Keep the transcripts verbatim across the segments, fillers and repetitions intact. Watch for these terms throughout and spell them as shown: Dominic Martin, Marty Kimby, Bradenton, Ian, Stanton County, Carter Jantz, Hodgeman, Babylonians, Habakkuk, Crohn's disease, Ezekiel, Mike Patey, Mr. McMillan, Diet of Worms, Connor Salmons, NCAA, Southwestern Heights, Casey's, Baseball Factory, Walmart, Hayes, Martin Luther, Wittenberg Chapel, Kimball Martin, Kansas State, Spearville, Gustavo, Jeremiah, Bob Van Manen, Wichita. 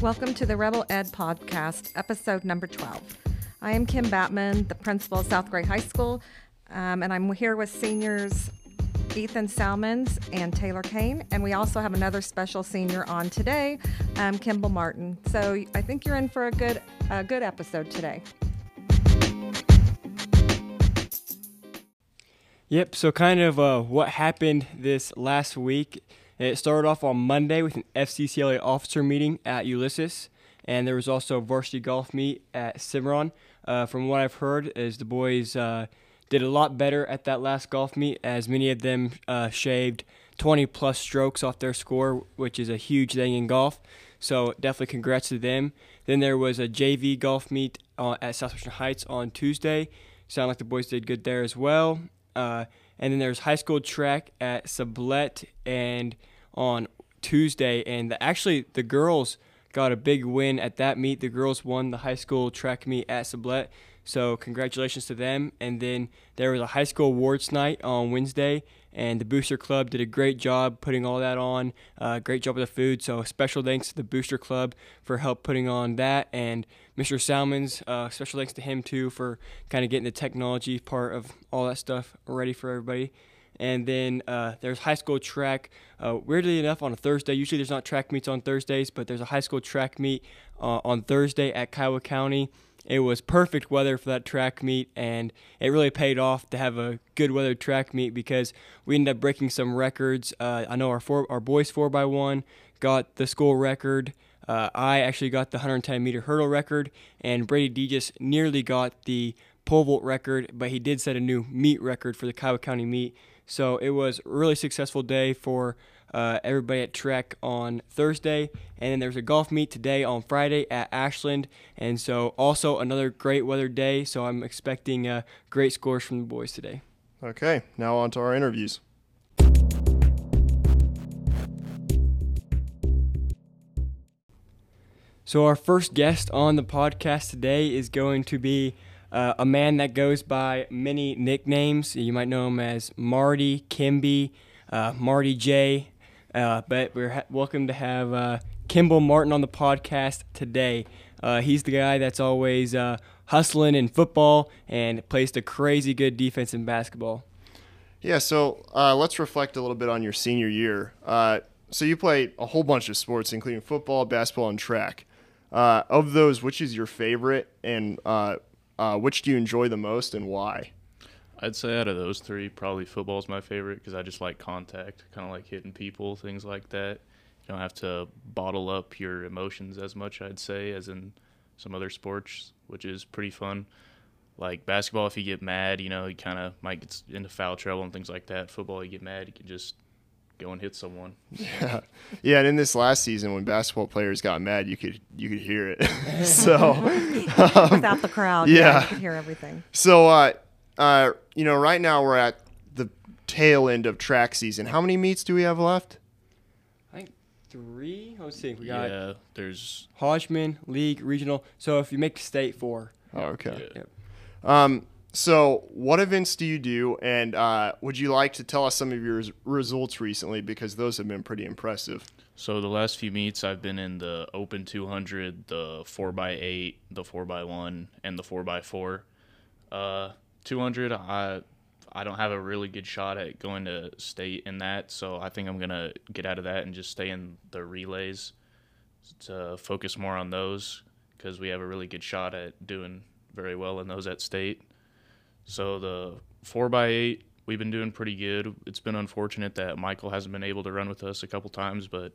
Welcome to the Rebel Ed Podcast, episode number twelve. I am Kim Batman, the principal of South Gray High School, um, and I'm here with seniors Ethan Salmons and Taylor Kane, and we also have another special senior on today, um, Kimball Martin. So I think you're in for a good, a good episode today. Yep, so kind of uh, what happened this last week, it started off on Monday with an F C C L A officer meeting at Ulysses, and there was also a varsity golf meet at Cimarron. Uh, from what I've heard is the boys uh, did a lot better at that last golf meet, as many of them uh, shaved twenty-plus strokes off their score, which is a huge thing in golf, so definitely congrats to them. Then there was a J V golf meet uh, at Southwestern Heights on Tuesday. Sound like the boys did good there as well. Uh, and then there's high school track at Sublette and on Tuesday. And the, actually, the girls got a big win at that meet. The girls won the high school track meet at Sublette, so congratulations to them. And then there was a high school awards night on Wednesday, and the Booster Club did a great job putting all that on. Uh, great job with the food. So special thanks to the Booster Club for help putting on that, and Mister Salmons, uh, special thanks to him too for kind of getting the technology part of all that stuff ready for everybody. And then uh, there's high school track. Uh, weirdly enough, on a Thursday, usually there's not track meets on Thursdays, but there's a high school track meet uh, on Thursday at Kiowa County. It was perfect weather for that track meet, and it really paid off to have a good weather track meet because we ended up breaking some records. Uh, I know our four, our boys four by one got the school record. Uh, I actually got the one hundred ten meter hurdle record, and Brady DeGis nearly got the pole vault record, but he did set a new meet record for the Kiowa County meet. So it was a really successful day for uh, everybody at track on Thursday. And then there's a golf meet today on Friday at Ashland. And so also another great weather day. So I'm expecting uh, great scores from the boys today. Okay, now on to our interviews. So our first guest on the podcast today is going to be Uh, a man that goes by many nicknames. You might know him as Marty Kimby, uh, Marty J. Uh, but we're ha- welcome to have uh, Kimball Martin on the podcast today. Uh, he's the guy that's always uh, hustling in football and plays the crazy good defense in basketball. Yeah, so uh, let's reflect a little bit on your senior year. Uh, so you played a whole bunch of sports, including football, basketball, and track. Uh, of those, which is your favorite, and uh, Uh, which do you enjoy the most and why? I'd say out of those three, probably football is my favorite because I just like contact, kind of like hitting people, things like that. You don't have to bottle up your emotions as much, I'd say, as in some other sports, which is pretty fun. Like basketball, if you get mad, you know, you kind of might get into foul trouble and things like that. Football, you get mad, you can just go and hit someone. Yeah, yeah. And in this last season, when basketball players got mad, you could you could hear it. so um, without the crowd, yeah, yeah you could hear everything. So, uh, uh, you know, right now we're at the tail end of track season. How many meets do we have left? I think three. Let's see. We got yeah. There's Hodgeman, league, regional. So if you make state, four. Oh, okay. Yeah. Yep. Um. So what events do you do, and uh, would you like to tell us some of your res- results recently, because those have been pretty impressive? So the last few meets, I've been in the Open two hundred, the four by eight, the four by one, and the four by four. Uh, two hundred, I, I don't have a really good shot at going to state in that, so I think I'm going to get out of that and just stay in the relays to focus more on those, because we have a really good shot at doing very well in those at state. So the four by eight, we've been doing pretty good. It's been unfortunate that Michael hasn't been able to run with us a couple times, but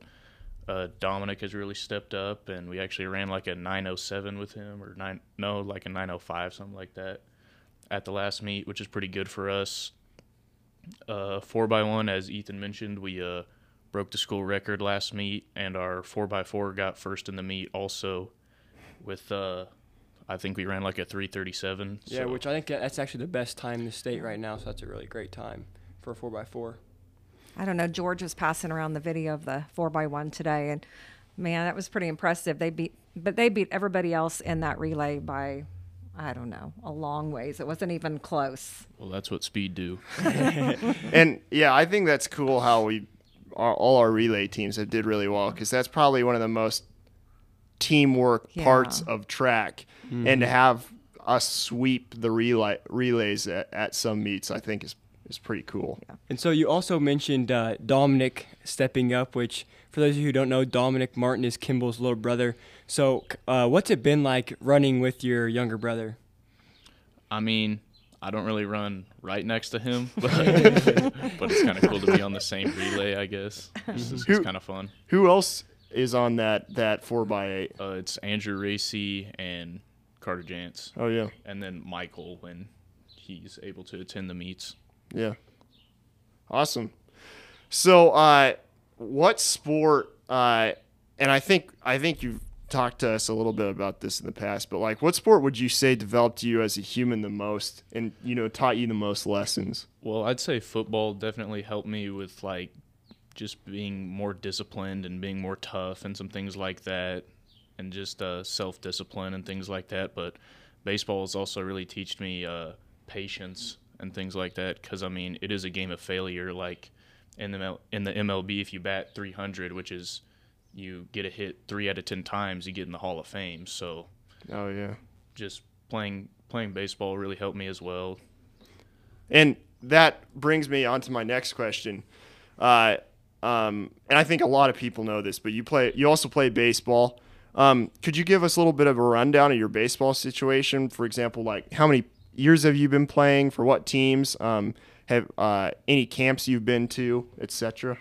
uh, Dominic has really stepped up, and we actually ran like a nine oh seven with him, or nine no, like a nine oh five, something like that, at the last meet, which is pretty good for us. Uh, four by one, as Ethan mentioned, we uh, broke the school record last meet, and our four by four got first in the meet also with uh, – I think we ran like a three thirty-seven. Yeah, so. Which I think that's actually the best time in the state right now, so that's a really great time for a four by four. I don't know. George was passing around the video of the four by one today, and, man, that was pretty impressive. They beat, But they beat everybody else in that relay by, I don't know, a long ways. It wasn't even close. Well, that's what speed do. And, yeah, I think that's cool how we our, all our relay teams that did really well, because that's probably one of the most – teamwork yeah. parts of track, mm-hmm. and to have us sweep the relay relays at, at some meets, I think is is pretty cool. Yeah. And so you also mentioned uh, Dominic stepping up, which for those of you who don't know, Dominic Martin is Kimball's little brother. So uh, what's it been like running with your younger brother? I mean, I don't really run right next to him, but, but it's kind of cool to be on the same relay, I guess. It's, it's, it's kind of fun. Who else is on that, that four by eight? Uh, it's Andrew Racy and Carter Jantz. Oh, yeah. And then Michael when he's able to attend the meets. Yeah. Awesome. So uh, what sport uh, – and I think I think you've – talk to us a little bit about this in the past, but like what sport would you say developed you as a human the most and, you know, taught you the most lessons? Well, I'd say football definitely helped me with like just being more disciplined and being more tough and some things like that, and just uh, self-discipline and things like that. But baseball has also really taught me uh, patience and things like that, because, I mean, it is a game of failure. Like in the, in the M L B, if you bat three hundred, which is you get a hit three out of ten times, you get in the Hall of Fame. So, oh yeah, just playing playing baseball really helped me as well. And that brings me on to my next question. Uh, um, and I think a lot of people know this, but you play you also play baseball. Um, could you give us a little bit of a rundown of your baseball situation? For example, like how many years have you been playing? For what teams? Um, have uh, any camps you've been to, et cetera?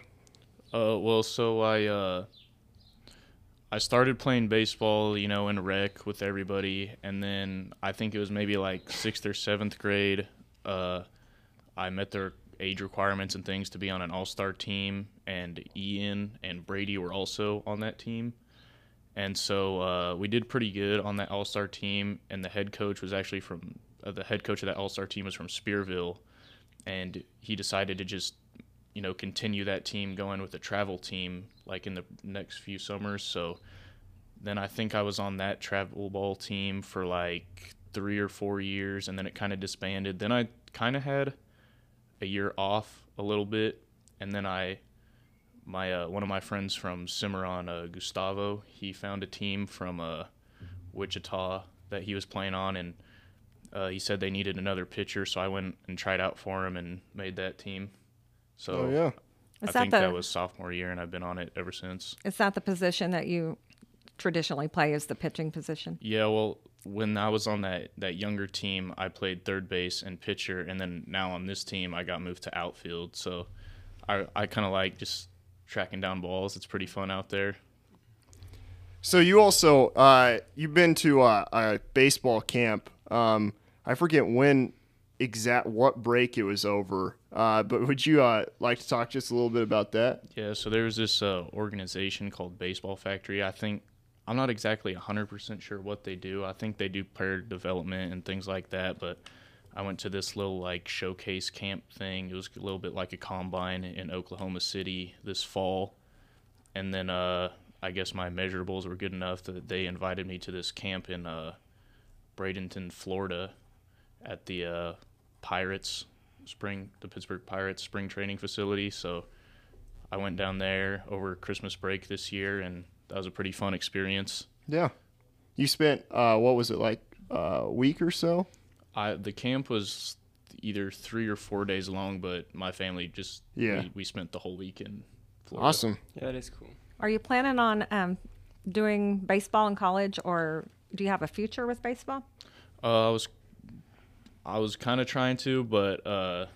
Uh, well, so I. Uh, I started playing baseball, you know, in rec with everybody, and then I think it was maybe like sixth or seventh grade. Uh, I met their age requirements and things to be on an all-star team, and Ian and Brady were also on that team. And so uh, we did pretty good on that all-star team, and the head coach was actually from uh, – the head coach of that all-star team was from Spearville, and he decided to just, you know, continue that team going with a travel team like in the next few summers. So then I think I was on that travel ball team for like three or four years, and then it kind of disbanded. Then I kind of had a year off a little bit, and then I, my uh, one of my friends from Cimarron, uh, Gustavo, he found a team from uh, Wichita that he was playing on, and uh, he said they needed another pitcher, so I went and tried out for him and made that team. So oh, yeah. I think that, the, that was sophomore year, and I've been on it ever since. Is that the position that you traditionally play, is the pitching position? Yeah, well, when I was on that, that younger team, I played third base and pitcher, and then now on this team, I got moved to outfield. So I, I kind of like just tracking down balls. It's pretty fun out there. So you also uh, you've been to a, a baseball camp. Um, I forget when exact what break it was over. Uh, but would you uh, like to talk just a little bit about that? Yeah, so there was this uh, organization called Baseball Factory. I think I'm not exactly one hundred percent sure what they do. I think they do player development and things like that. But I went to this little like showcase camp thing. It was a little bit like a combine in Oklahoma City this fall. And then uh, I guess my measurables were good enough that they invited me to this camp in uh, Bradenton, Florida, at the uh, Pirates. Spring, the Pittsburgh Pirates spring training facility. So I went down there over Christmas break this year, and that was a pretty fun experience. Yeah. You spent, uh, what was it, like a week or so? I, the camp was either three or four days long, but my family just, yeah. we, we spent the whole week in Florida. Awesome. Yeah, that is cool. Are you planning on um, doing baseball in college, or do you have a future with baseball? Uh, I was I was kind of trying to, but uh,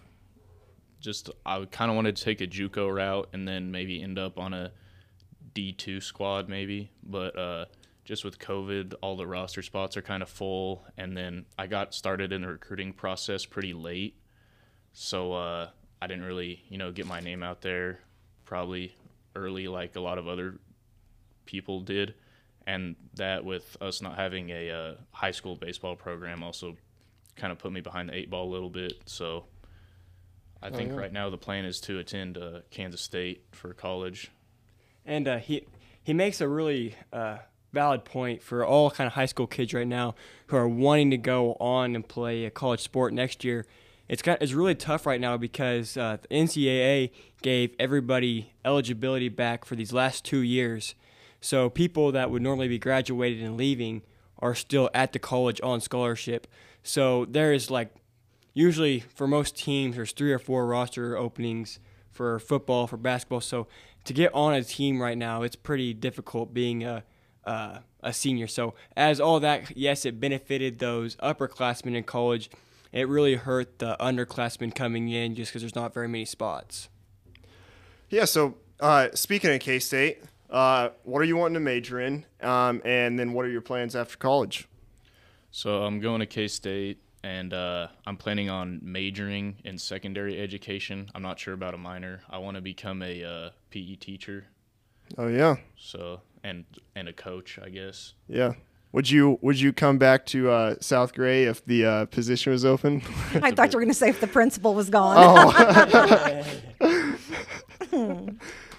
just I kind of wanted to take a JUCO route and then maybe end up on a D two squad maybe. But uh, just with COVID, all the roster spots are kind of full. And then I got started in the recruiting process pretty late. So uh, I didn't really, you know, get my name out there probably early like a lot of other people did. And that with us not having a uh, high school baseball program also kind of put me behind the eight ball a little bit. So I think oh, yeah. right now the plan is to attend uh, Kansas State for college. And uh, he he makes a really uh, valid point for all kind of high school kids right now who are wanting to go on and play a college sport next year. It's got it's really tough right now because uh, the N C double A gave everybody eligibility back for these last two years. So people that would normally be graduated and leaving are still at the college on scholarship. So there is, like, usually for most teams, there's three or four roster openings for football, for basketball. So to get on a team right now, it's pretty difficult being a uh, a senior. So as all that, yes, it benefited those upperclassmen in college. It really hurt the underclassmen coming in just because there's not very many spots. Yeah, so uh, speaking of K-State, uh, what are you wanting to major in? Um, and then what are your plans after college? So I'm going to K-State, and uh, I'm planning on majoring in secondary education. I'm not sure about a minor. I want to become a uh, P E teacher. Oh, yeah. So and and a coach, I guess. Yeah. Would you would you come back to uh, South Gray if the uh, position was open? I thought you were going to say if the principal was gone. Oh.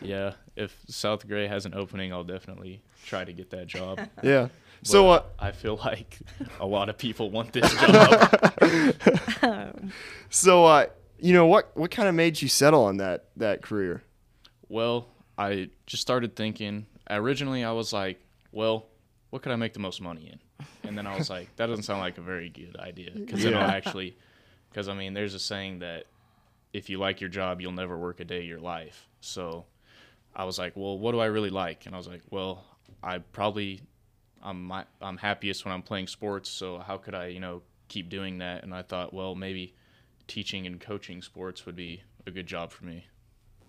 Yeah, if South Gray has an opening, I'll definitely try to get that job. Yeah. But so uh, I feel like a lot of people want this job. Oh. So uh, you know what? What kind of made you settle on that that career? Well, I just started thinking. Originally, I was like, well, what could I make the most money in? And then I was like, that doesn't sound like a very good idea. Because yeah. Then I'll actually, because I mean, there's a saying that if you like your job, you'll never work a day of your life. So I was like, well, what do I really like? And I was like, well, I probably, I'm, I'm happiest when I'm playing sports. So how could I, you know, keep doing that? And I thought, well, maybe teaching and coaching sports would be a good job for me.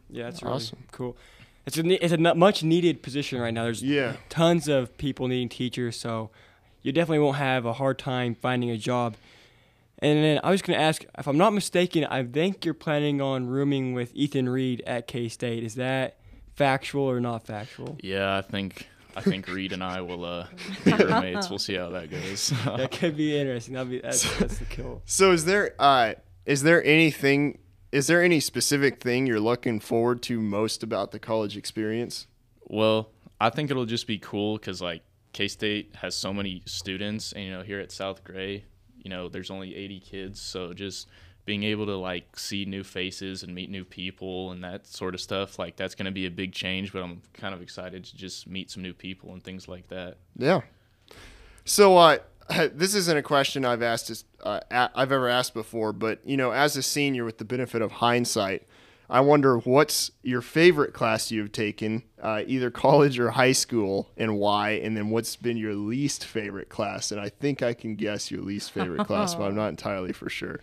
Yeah, that's really awesome. Cool. It's a, it's a much needed position right now. There's yeah. tons of people needing teachers, so you definitely won't have a hard time finding a job. And then I was going to ask, if I'm not mistaken, I think you're planning on rooming with Ethan Reed at K-State. Is that factual or not factual? Yeah, I think I think Reed and I will uh, be roommates. We'll see how that goes. That could be interesting. That'd be, that's, that's the kill. So is there uh, is there anything... Is there any specific thing you're looking forward to most about the college experience? Well, I think it'll just be cool because, like, K-State has so many students. And, you know, here at South Gray, you know, there's only eighty kids. So just being able to, like, see new faces and meet new people and that sort of stuff, like, that's going to be a big change. But I'm kind of excited to just meet some new people and things like that. Yeah. So, uh, this isn't a question I've asked uh, I've ever asked before, but you know, as a senior, with the benefit of hindsight, I wonder what's your favorite class you've taken, uh, either college or high school, and why. And then what's been your least favorite class? And I think I can guess your least favorite class, but I'm not entirely for sure.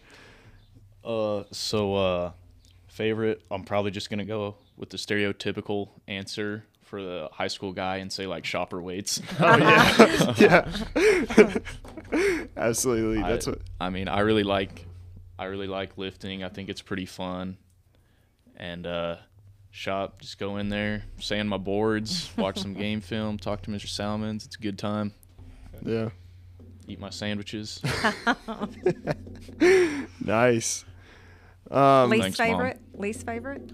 Uh, so uh, favorite, I'm probably just gonna go with the stereotypical answer for the high school guy and say, like, shopper weights. Oh, yeah. Yeah. Absolutely. That's I, what I mean, I really like I really like lifting. I think it's pretty fun. And uh shop, just go in there, sand my boards, watch some game film, talk to Mister Salmons. It's a good time. Yeah. Eat my sandwiches. Nice. Um least thanks, favorite? Mom. Least favorite?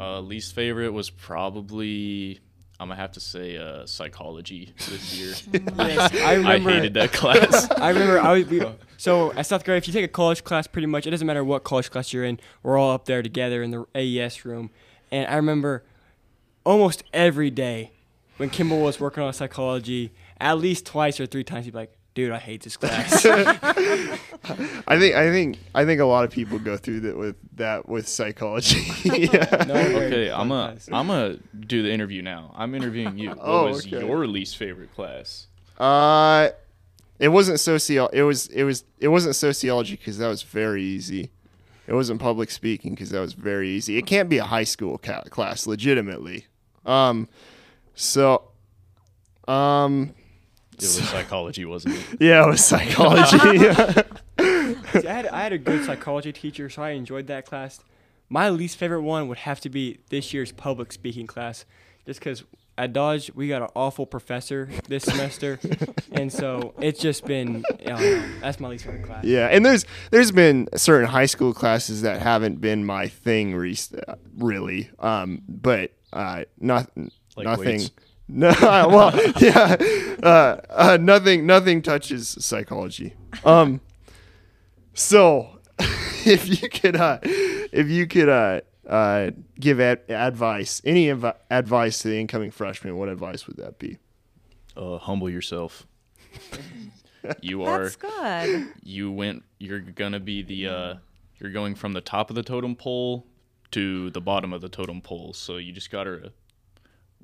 Uh least favorite was probably, I'm going to have to say uh, psychology this year. Yes, I, remember, I hated that class. I remember. I was, we, so at South Gray, if you take a college class, pretty much, it doesn't matter what college class you're in, we're all up there together in the A E S room. And I remember almost every day when Kimball was working on psychology, at least twice or three times, he'd be like, dude, I hate this class. I think I think I think a lot of people go through that with that with psychology. Yeah. No, okay, I'm a I'm a do the interview now. I'm interviewing you. What oh, was okay. your least favorite class? Uh, it wasn't socio. It was it was it wasn't sociology because that was very easy. It wasn't public speaking because that was very easy. It can't be a high school ca class, legitimately. Um, so, um. It was psychology, wasn't it? Yeah, it was psychology. See, I, had, I had a good psychology teacher, so I enjoyed that class. My least favorite one would have to be this year's public speaking class, just because at Dodge, we got an awful professor this semester, and so it's just been, you know, that's my least favorite class. Yeah, and there's there's been certain high school classes that haven't been my thing, really, um, but uh, not, like nothing. Weights. No, well, yeah, uh, uh, nothing, nothing touches psychology. Um, so if you could, uh, if you could, uh, uh, give ad- advice, any inv- advice to the incoming freshman, what advice would that be? Uh, humble yourself. You are. That's good. You went. You're gonna be the. Uh, you're going from the top of the totem pole to the bottom of the totem pole. So you just gotta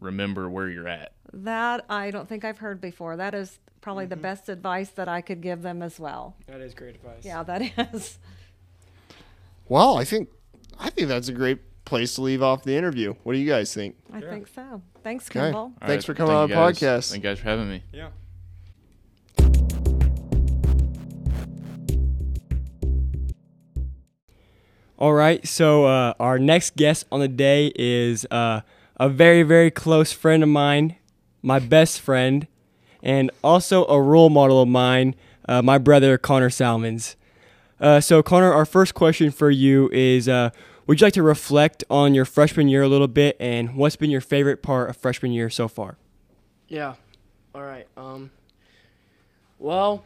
remember where you're at. That I don't think I've heard before. That is probably mm-hmm. the best advice that I could give them as well. That is great advice. Yeah, that is. Well, I think I think that's a great place to leave off the interview. What do you guys think? I yeah. think so. Thanks, Kimball. Okay. Thanks right. for coming Thank on the podcast. Thank you guys for having me. Yeah. All right, so uh, our next guest on the day is uh, a very, very close friend of mine, my best friend, and also a role model of mine, uh, my brother, Connor Salmons. Uh, so, Connor, our first question for you is, uh, would you like to reflect on your freshman year a little bit, and what's been your favorite part of freshman year so far? Yeah, all right. Um, well,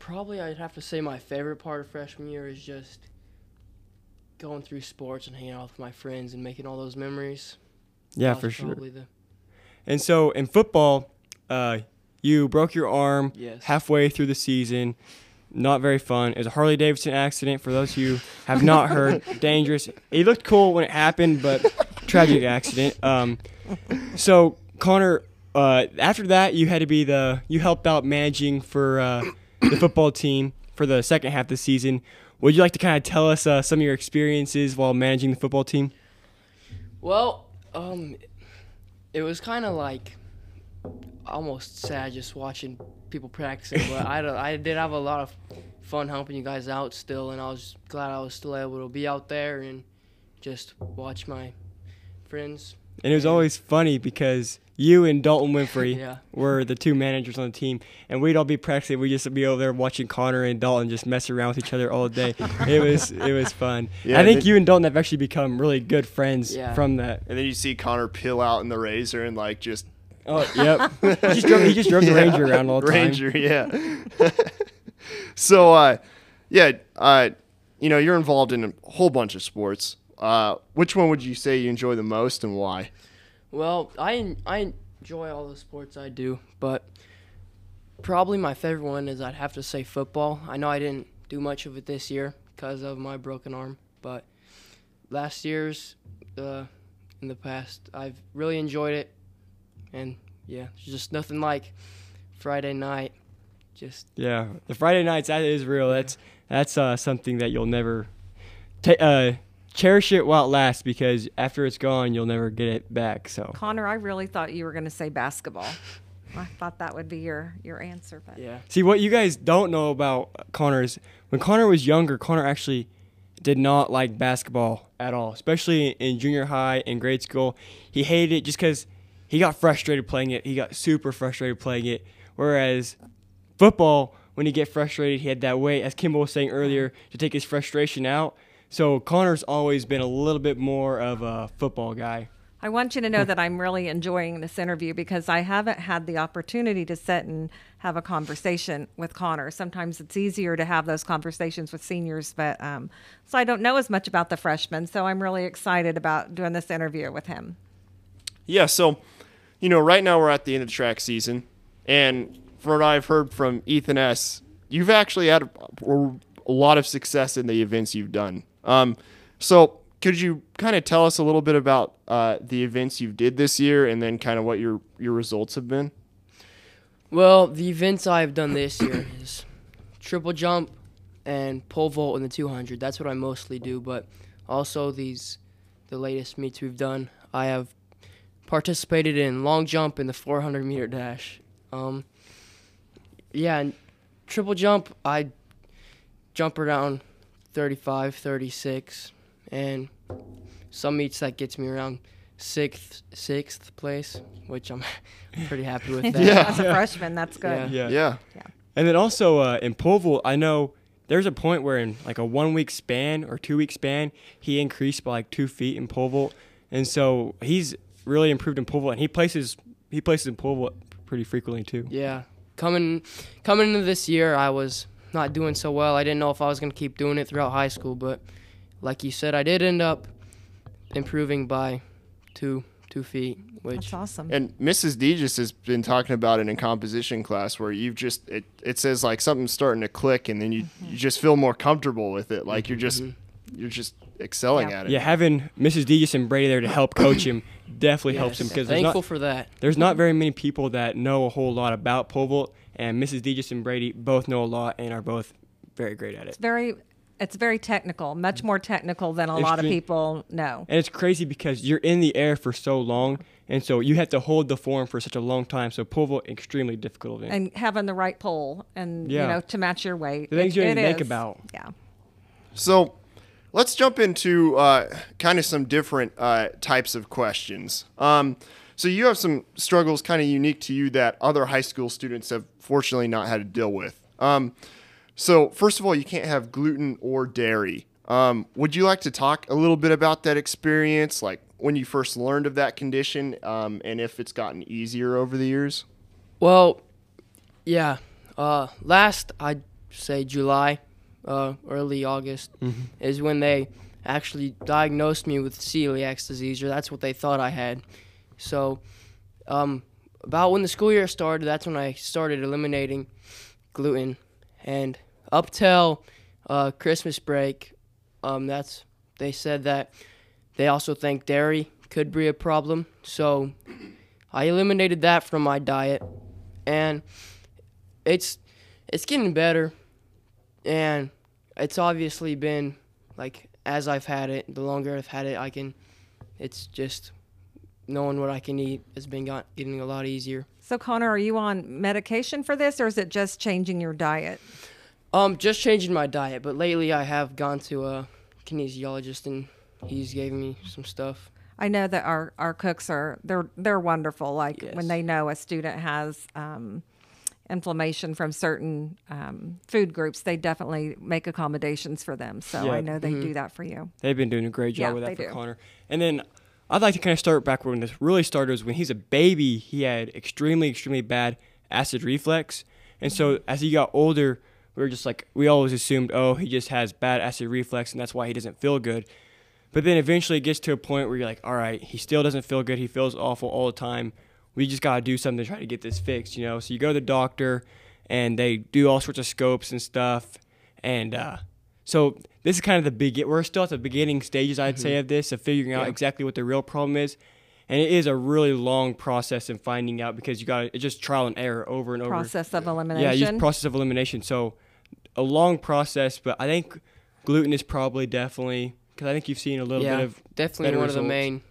probably I'd have to say my favorite part of freshman year is just going through sports and hanging out with my friends and making all those memories. Yeah, for sure. The... And so in football, uh, you broke your arm yes. halfway through the season. Not very fun. It was a Harley-Davidson accident, for those who have not heard. Dangerous. It looked cool when it happened, but tragic accident. Um, so, Connor, uh, after that, you had to be the – you helped out managing for uh, the football team for the second half of the season. Would you like to kind of tell us uh, some of your experiences while managing the football team? Well, um, it was kind of like almost sad just watching people practicing, but I, don't, I did have a lot of fun helping you guys out still, and I was glad I was still able to be out there and just watch my friends. And it was always funny because you and Dalton Winfrey yeah. were the two managers on the team, and we'd all be practicing. We'd just be over there watching Connor and Dalton just mess around with each other all day. It was it was fun. Yeah, I think you and Dalton have actually become really good friends yeah. from that. And then you see Connor peel out in the razor and, like, just... Oh, yep. he just drove, he just drove yeah. the Ranger around all the time. Ranger, yeah. So, uh, yeah, uh, you know, you're involved in a whole bunch of sports. Uh, which one would you say you enjoy the most and why? Well, I I enjoy all the sports I do, but probably my favorite one is I'd have to say football. I know I didn't do much of it this year because of my broken arm, but last year's, uh, in the past, I've really enjoyed it. And, yeah, it's just nothing like Friday night. Just Yeah, the Friday nights, that is real. That's, that's uh, something that you'll never ta- – uh, cherish it while it lasts, because after it's gone, you'll never get it back. So, Connor, I really thought you were going to say basketball. I thought that would be your, your answer. But yeah. See, what you guys don't know about Connor is when Connor was younger, Connor actually did not like basketball at all, especially in junior high and grade school. He hated it just because he got frustrated playing it. He got super frustrated playing it, whereas football, when he get frustrated, he had that way, as Kimball was saying earlier, to take his frustration out. So Connor's always been a little bit more of a football guy. I want you to know that I'm really enjoying this interview because I haven't had the opportunity to sit and have a conversation with Connor. Sometimes it's easier to have those conversations with seniors, but um, so I don't know as much about the freshmen. So I'm really excited about doing this interview with him. Yeah, so, you know, right now we're at the end of the track season. And from what I've heard from Ethan S., you've actually had a, a lot of success in the events you've done. Um, so could you kind of tell us a little bit about, uh, the events you did this year and then kind of what your, your results have been? Well, the events I've done this year is triple jump and pole vault in the two hundred. That's what I mostly do, but also these, the latest meets we've done, I have participated in long jump in the four hundred meter dash. Um, yeah, and triple jump, I jump around thirty-five, thirty-six, and some meets that gets me around sixth, sixth place, which I'm pretty happy with that. Yeah. As a freshman, that's good. Yeah. Yeah. yeah. yeah. And then also uh, in pole vault, I know there's a point where in like a one-week span or two-week span, he increased by like two feet in pole vault, and so he's really improved in pole vault, and he places he places in pole vault pretty frequently too. Yeah. Coming coming into this year, I was not doing so well. I didn't know if I was going to keep doing it throughout high school, but like you said, I did end up improving by two two feet. Which, that's awesome. And Missus DeGis has been talking about it in composition class where you've just, it, it says like something's starting to click and then you, mm-hmm. you just feel more comfortable with it. Like you're just, mm-hmm. you're just excelling yeah. at it. Yeah, having Missus DeGis and Brady there to help coach him definitely yes. helps him. Because thankful not, for that. There's not very many people that know a whole lot about pole vault, and Missus DeGis and Brady both know a lot and are both very great at it. It's very... It's very technical, much more technical than a it's lot of people know. And it's crazy because you're in the air for so long, and so you have to hold the form for such a long time. So pole vault, extremely difficult event. And having the right pole and, yeah. you know, to match your weight. The things it, you need to think about. Yeah. So let's jump into uh, kind of some different uh, types of questions. Um, so you have some struggles kind of unique to you that other high school students have fortunately not had to deal with. Um So, first of all, you can't have gluten or dairy. Um, would you like to talk a little bit about that experience, like when you first learned of that condition, um, and if it's gotten easier over the years? Well, yeah. Uh, last, I'd say July, uh, early August, mm-hmm. is when they actually diagnosed me with celiac disease, or that's what they thought I had. So, um, about when the school year started, that's when I started eliminating gluten. And up till uh, Christmas break, um, that's they said that they also think dairy could be a problem. So I eliminated that from my diet, and it's it's getting better. And it's obviously been like as I've had it, the longer I've had it, I can. It's just knowing what I can eat has been got, getting a lot easier. So, Connor, are you on medication for this, or is it just changing your diet? Um, just changing my diet, but lately I have gone to a kinesiologist, and he's gave me some stuff. I know that our, our cooks are, they're they're wonderful. Like yes. when they know a student has um, inflammation from certain um, food groups, they definitely make accommodations for them. So yeah. I know they mm-hmm. do that for you. They've been doing a great job yeah, with that for do. Connor. And then I'd like to kind of start back when this really started was when he's a baby, he had extremely, extremely bad acid reflux. And so as he got older, we were just like, we always assumed, oh, he just has bad acid reflux and that's why he doesn't feel good. But then eventually it gets to a point where you're like, all right, he still doesn't feel good. He feels awful all the time. We just got to do something to try to get this fixed, you know? So you go to the doctor and they do all sorts of scopes and stuff. And, uh, So this is kind of the big, we're still at the beginning stages, I'd mm-hmm. say, of this, of figuring out yeah. exactly what the real problem is. And it is a really long process in finding out because you got to just trial and error over and over. Process of elimination. Yeah, just process of elimination. So a long process, but I think gluten is probably definitely, because I think you've seen a little yeah, bit of definitely one results. Of the main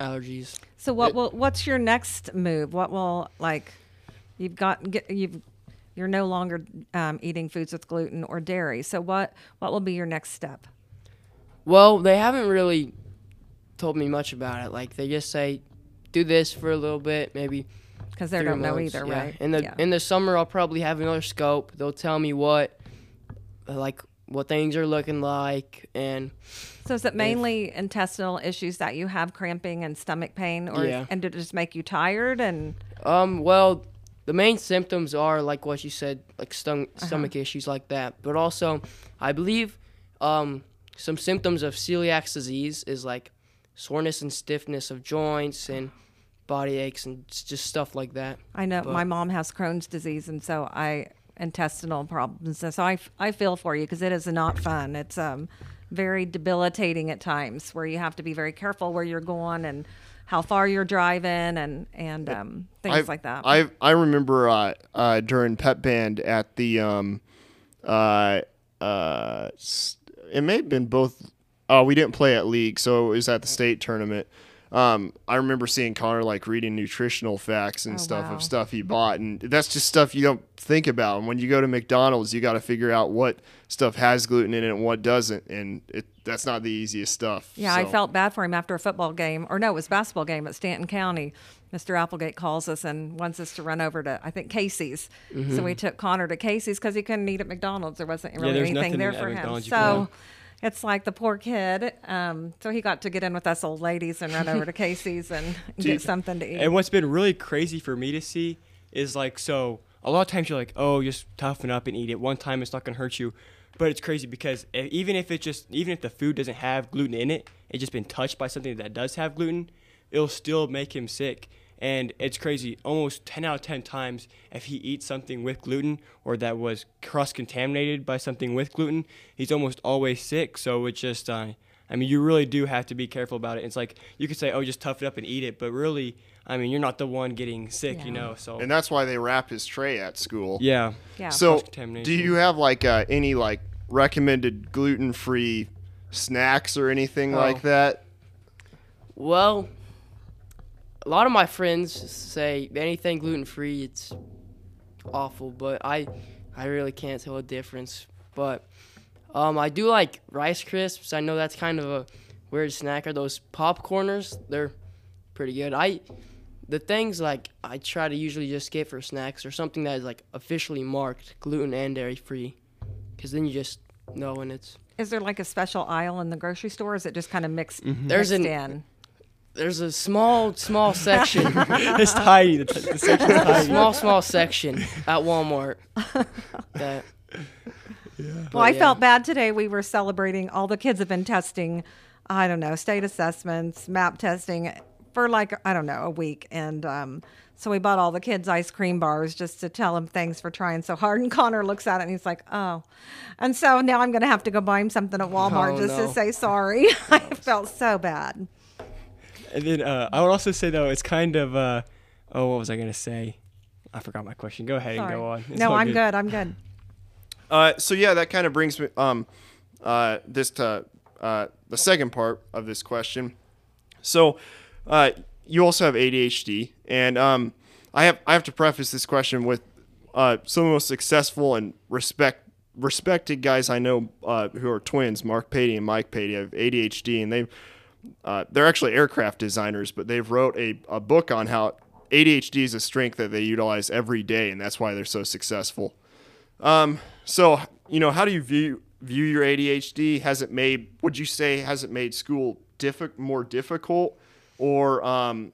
allergies. So what it, will, what's your next move? What will, like, you've got, get, you've You're no longer um, eating foods with gluten or dairy. So what, what will be your next step? Well, they haven't really told me much about it. Like they just say, do this for a little bit, maybe. Because they don't know either, yeah. right? In the yeah. in the summer, I'll probably have another scope. They'll tell me what, like what things are looking like, and. So is it mainly if, intestinal issues that you have, cramping and stomach pain, or yeah. and did it just make you tired and? Um. Well. The main symptoms are, like what you said, like stom- stomach uh-huh. issues like that. But also, I believe um, some symptoms of celiac disease is like soreness and stiffness of joints and body aches and just stuff like that. I know. But my mom has Crohn's disease, and so I intestinal problems. So I, I feel for you because it is not fun. It's um very debilitating at times where you have to be very careful where you're going and how far you're driving and, and um, things I've, like that. I I remember uh, uh, during pep band at the, um, uh, uh, it may have been both, oh, we didn't play at league, so it was at the state tournament. Um, I remember seeing Connor like reading nutritional facts and oh, stuff wow. of stuff he bought, and that's just stuff you don't think about. And when you go to McDonald's, you got to figure out what stuff has gluten in it and what doesn't, and it, that's not the easiest stuff. Yeah, so. I felt bad for him after a football game, or no, it was a basketball game at Stanton County. Mister Applegate calls us and wants us to run over to, I think, Casey's. Mm-hmm. So we took Connor to Casey's because he couldn't eat at McDonald's. There wasn't really yeah, anything there for him. So. It's like the poor kid. Um, so he got to get in with us old ladies and run over to Casey's and Dude, get something to eat. And what's been really crazy for me to see is like, so a lot of times you're like, oh, just toughen up and eat it. One time it's not going to hurt you. But it's crazy because even if it's just even if the food doesn't have gluten in it, it's just been touched by something that does have gluten, it'll still make him sick. And it's crazy. Almost ten out of ten times, if he eats something with gluten or that was cross-contaminated by something with gluten, he's almost always sick. So it's just, uh, I mean, you really do have to be careful about it. It's like you could say, oh, just tough it up and eat it. But really, I mean, you're not the one getting sick, yeah. you know. So and that's why they wrap his tray at school. Yeah. yeah. So do you have like uh, any like recommended gluten-free snacks or anything oh. like that? Well, a lot of my friends say anything gluten-free, it's awful, but I I really can't tell a difference. But um, I do like Rice Crisps. I know that's kind of a weird snack. Or those Popcorners, they're pretty good. I The things like I try to usually just get for snacks or something that is like officially marked gluten and dairy-free, because then you just know when it's... Is there like a special aisle in the grocery store, or is it just kind of mixed, mm-hmm. mixed There's an, in? There's a small, small section. It's tiny. The, the section's tiny. Small, small section at Walmart. That. Yeah. Well, but, I yeah. felt bad today. We were celebrating. All the kids have been testing, I don't know, state assessments, map testing for like, I don't know, a week. And um, so we bought all the kids ice cream bars just to tell them thanks for trying so hard. And Connor looks at it and he's like, oh. And so now I'm going to have to go buy him something at Walmart oh, just no. to say sorry. I felt so bad. And then uh, I would also say, though, it's kind of, uh, oh, what was I going to say? I forgot my question. Go ahead Sorry. and go on. It's no, I'm good. good. I'm good. Uh, so, yeah, that kind of brings me um, uh, this to uh, the second part of this question. So uh, you also have A D H D. And um, I have I have to preface this question with uh, some of the most successful and respect respected guys I know uh, who are twins, Mark Patey and Mike Patey, have A D H D. And they've Uh, they're actually aircraft designers, but they've wrote a, a book on how A D H D is a strength that they utilize every day, and that's why they're so successful. Um, so, you know, how do you view view your A D H D? Has it made, would you say, has it made school diffi- more difficult? Or, um,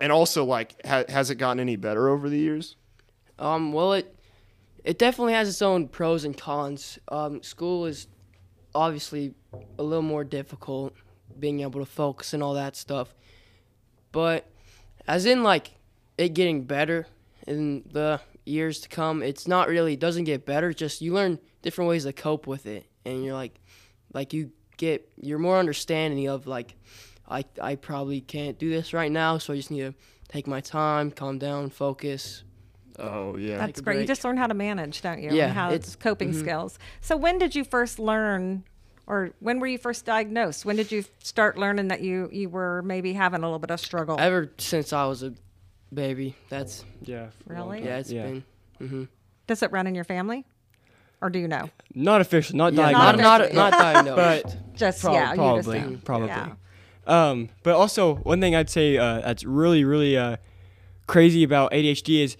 and also, like, ha- has it gotten any better over the years? Um, well, it it definitely has its own pros and cons. Um, school is obviously a little more difficult, being able to focus and all that stuff, but as in like it getting better in the years to come, it's not really, it doesn't get better, just you learn different ways to cope with it, and you're like like you get you're more understanding of like I I probably can't do this right now, so I just need to take my time, calm down, focus. Oh yeah, that's great. You just learn how to manage, don't you? Yeah, and how it's coping mm-hmm. skills. So when did you first learn? Or when were you first diagnosed? When did you start learning that you, you were maybe having a little bit of struggle? Ever since I was a baby. That's yeah. Really? Yeah, it's yeah. been. Mm-hmm. Does it run in your family? Or do you know? Not official. Not yeah, diagnosed. Not, not, not diagnosed. But just, prob- yeah, probably. You just probably. Yeah. Um, but also, one thing I'd say uh, that's really, really uh, crazy about A D H D is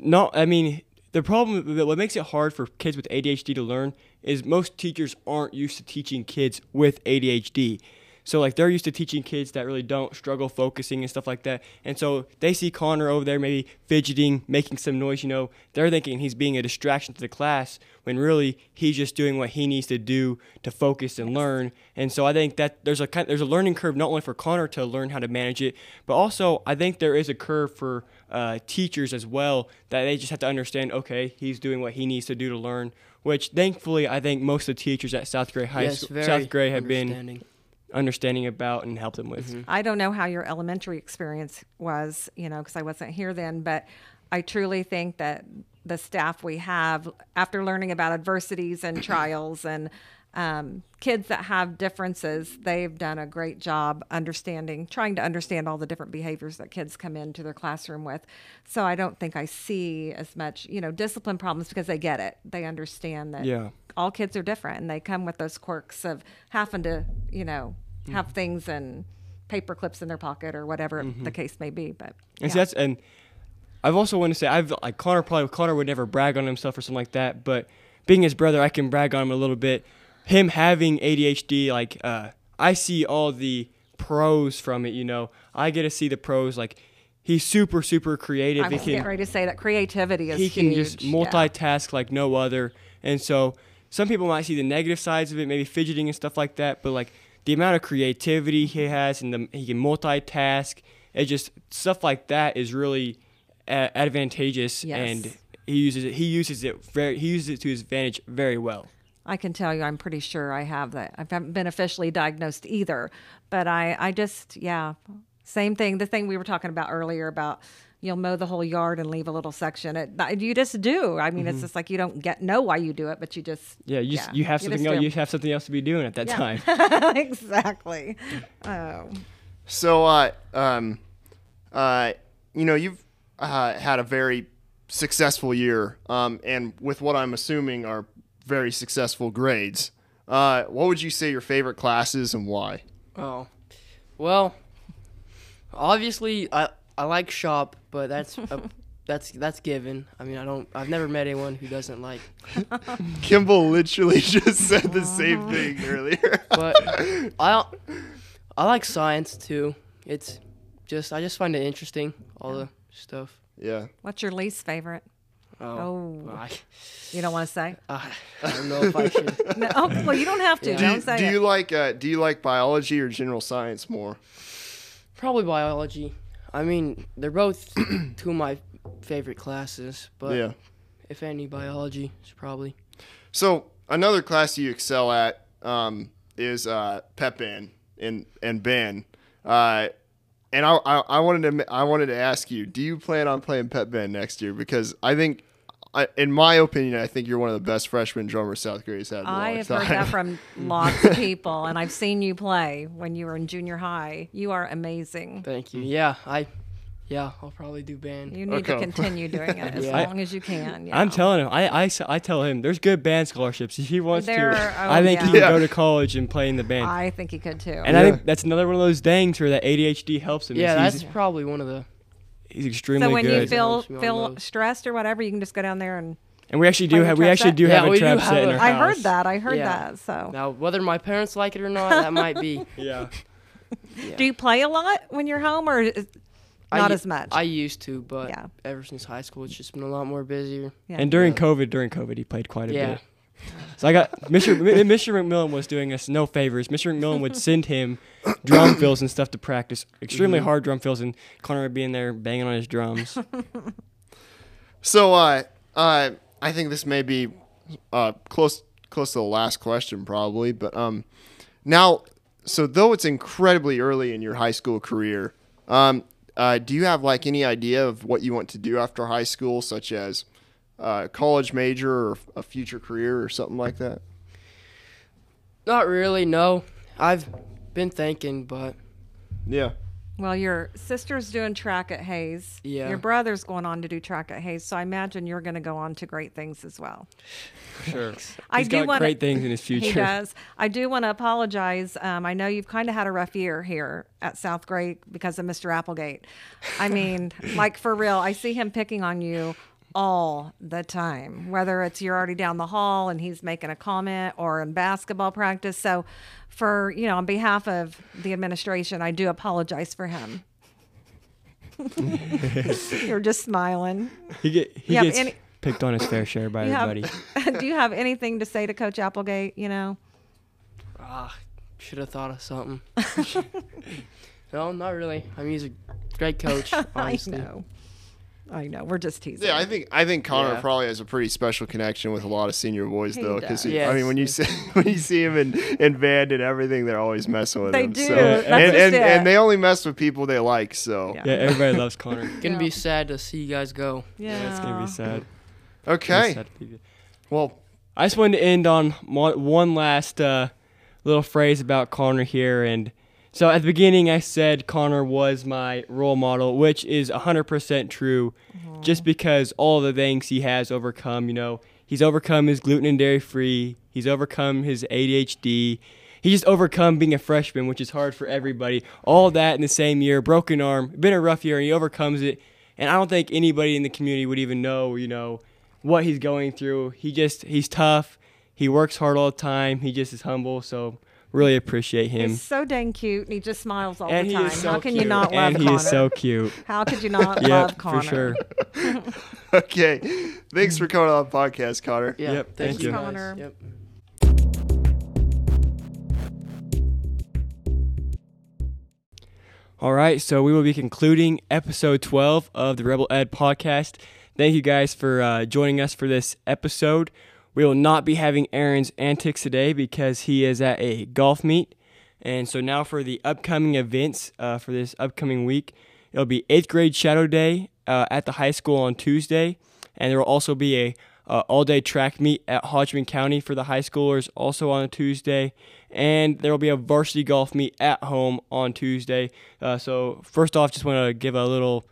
not, I mean, the problem, what makes it hard for kids with A D H D to learn is most teachers aren't used to teaching kids with A D H D. So, like, they're used to teaching kids that really don't struggle focusing and stuff like that. And so they see Connor over there maybe fidgeting, making some noise, you know. They're thinking he's being a distraction to the class when really he's just doing what he needs to do to focus and learn. And so I think that there's a there's a learning curve not only for Connor to learn how to manage it, but also I think there is a curve for uh, teachers as well, that they just have to understand, okay, he's doing what he needs to do to learn, which thankfully I think most of the teachers at South Gray High yes, School, South Gray have been understanding about and help them with. Mm-hmm. I don't know how your elementary experience was, you know, because I wasn't here then, but I truly think that the staff we have, after learning about adversities and trials and um, kids that have differences, they've done a great job understanding, trying to understand all the different behaviors that kids come into their classroom with. So I don't think I see as much, you know, discipline problems, because they get it. They understand that yeah. all kids are different, and they come with those quirks of having to, you know, have things and paper clips in their pocket or whatever mm-hmm. the case may be. But and yeah. so that's, and I've also wanted to say I've like Connor probably Connor would never brag on himself or something like that, but being his brother, I can brag on him a little bit. Him having A D H D, like uh, I see all the pros from it. You know, I get to see the pros. Like he's super super creative. I was he getting can, ready to say that creativity is. He huge. Can just multitask yeah. like no other, and so. some people might see the negative sides of it, maybe fidgeting and stuff like that, but like the amount of creativity he has and the, he can multitask, it just stuff like that is really a- advantageous. Yes. And he uses it, he uses it very, he uses it to his advantage very well. I can tell you, I'm pretty sure I have that. I haven't been officially diagnosed either, but I, I just, yeah, same thing. The thing we were talking about earlier about you'll mow the whole yard and leave a little section. It, you just do. I mean, mm-hmm. it's just like you don't get know why you do it, but you just yeah. You yeah, you have you something else. You have something else to be doing at that yeah. time. Exactly. Oh. So, uh, um, uh, you know, you've uh, had a very successful year, um, and with what I'm assuming are very successful grades. Uh, what would you say your favorite class is and why? Oh, well, obviously I I like shop, but that's a, that's that's given. I mean, I don't. I've never met anyone who doesn't like. Kimball literally just said the same thing earlier. But I I like science too. It's just I just find it interesting all yeah. the stuff. Yeah. What's your least favorite? Oh, oh. I, you don't want to say? I, I don't know if I should. No, oh, well, you don't have to. Yeah. Do you, don't say do you it. like uh, do you like biology or general science more? Probably biology. I mean, they're both two of my favorite classes, but yeah. if any, biology is probably. So another class you excel at um, is uh, pep band and and band. Uh, And I, I, I wanted to I wanted to ask you, do you plan on playing pep band next year? Because I think, I, in my opinion, I think you're one of the best freshman drummers South Gray's had in a long time. I have heard that from lots of people, and I've seen you play when you were in junior high. You are amazing. Thank you. Yeah, I, yeah, I'll probably do band. You need okay. to continue doing it as yeah. long as you can. You I'm know. telling him. I, I, I tell him there's good band scholarships. If he wants there, to, oh, I think yeah. he could yeah. go to college and play in the band. I think he could too. And yeah. I think that's another one of those things where that A D H D helps him. Yeah, that's yeah. probably one of the. He's extremely good. So when good. you feel feel stressed or whatever, you can just go down there and. And we actually do have we actually set? do yeah, have a trap set in our house. I heard that. I heard yeah. that. So now whether my parents like it or not, that might be. Yeah. yeah. Do you play a lot when you're home or? Is, Not I, as much. I used to, but yeah. ever since high school, it's just been a lot more busier. Yeah. And during yeah. COVID, during COVID, he played quite a yeah. bit. So I got Mister Mister McMillan was doing us no favors. Mister McMillan would send him drum fills and stuff to practice, extremely mm-hmm. hard drum fills, and Connor would be in there banging on his drums. So uh, uh, I think this may be uh, close close to the last question probably, but um, now, so though it's incredibly early in your high school career, um. Uh, do you have like any idea of what you want to do after high school, such as a uh, college major or a future career or something like that? Not really, no. I've been thinking, but... Yeah. Well, your sister's doing track at Hayes. Yeah. Your brother's going on to do track at Hayes, so I imagine you're going to go on to great things as well. Sure. I He's do got wanna, great things in his future. He does. I do want to apologize. Um, I know you've kind of had a rough year here at South Gray because of Mister Applegate. I mean, like for real, I see him picking on you all the time, whether it's you're already down the hall and he's making a comment or in basketball practice. So for, you know, on behalf of the administration, I do apologize for him. You're just smiling. He, get, he gets any, picked on his fair share by everybody. Have, do you have anything to say to Coach Applegate, you know? Ah, should have thought of something. No, not really. I mean, he's a great coach, honestly. I know. I know. We're just teasing. Yeah, I think I think Connor yeah. probably has a pretty special connection with a lot of senior boys, he though. Because yes. I mean, when you see when you see him in, in band and everything, they're always messing with they him. They do. So. That's and and, and they only mess with people they like. So yeah, yeah everybody loves Connor. It's gonna yeah. be sad to see you guys go. Yeah, yeah it's gonna be sad. Okay. Be sad well, I just wanted to end on one last uh, little phrase about Connor here and. So at the beginning, I said Connor was my role model, which is one hundred percent true, mm-hmm. just because all the things he has overcome, you know, he's overcome his gluten and dairy free, he's overcome his A D H D, he just overcome being a freshman, which is hard for everybody, all that in the same year, broken arm, been a rough year, and he overcomes it, and I don't think anybody in the community would even know, you know, what he's going through. He just, he's tough, he works hard all the time, he just is humble, so... Really appreciate him. He's so dang cute, and he just smiles all and the time. So How can cute. you not love and Connor? And he is so cute. How could you not yep, love Connor? For sure. Okay. Thanks for coming on the podcast, Connor. Yep. yep. Thank, Thank you, Connor. Yep. All right, so we will be concluding episode twelve of the Rebel Ed Podcast. Thank you guys for uh, joining us for this episode. We will not be having Aaron's antics today because he is at a golf meet. And so now for the upcoming events uh, for this upcoming week, it'll be eighth grade Shadow Day uh, at the high school on Tuesday. And there will also be a uh, all-day track meet at Hodgeman County for the high schoolers also on a Tuesday. And there will be a varsity golf meet at home on Tuesday. Uh, so first off, just want to give a little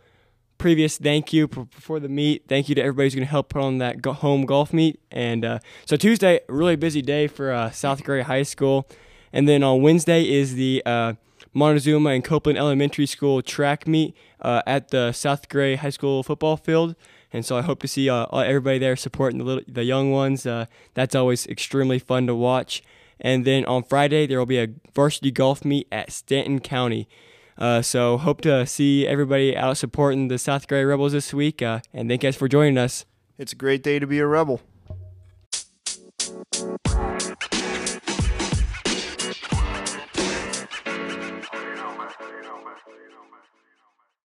previous thank you before the meet. Thank you to everybody who's going to help put on that go- home golf meet. And uh, so Tuesday, really busy day for uh, South Gray High School. And then on Wednesday is the uh, Montezuma and Copeland Elementary School track meet uh, at the South Gray High School football field. And so I hope to see uh, everybody there supporting the little, the young ones. Uh, that's always extremely fun to watch. And then on Friday, there will be a varsity golf meet at Stanton County. Uh, so hope to see everybody out supporting the South Gray Rebels this week. Uh, and thank you guys for joining us. It's a great day to be a Rebel.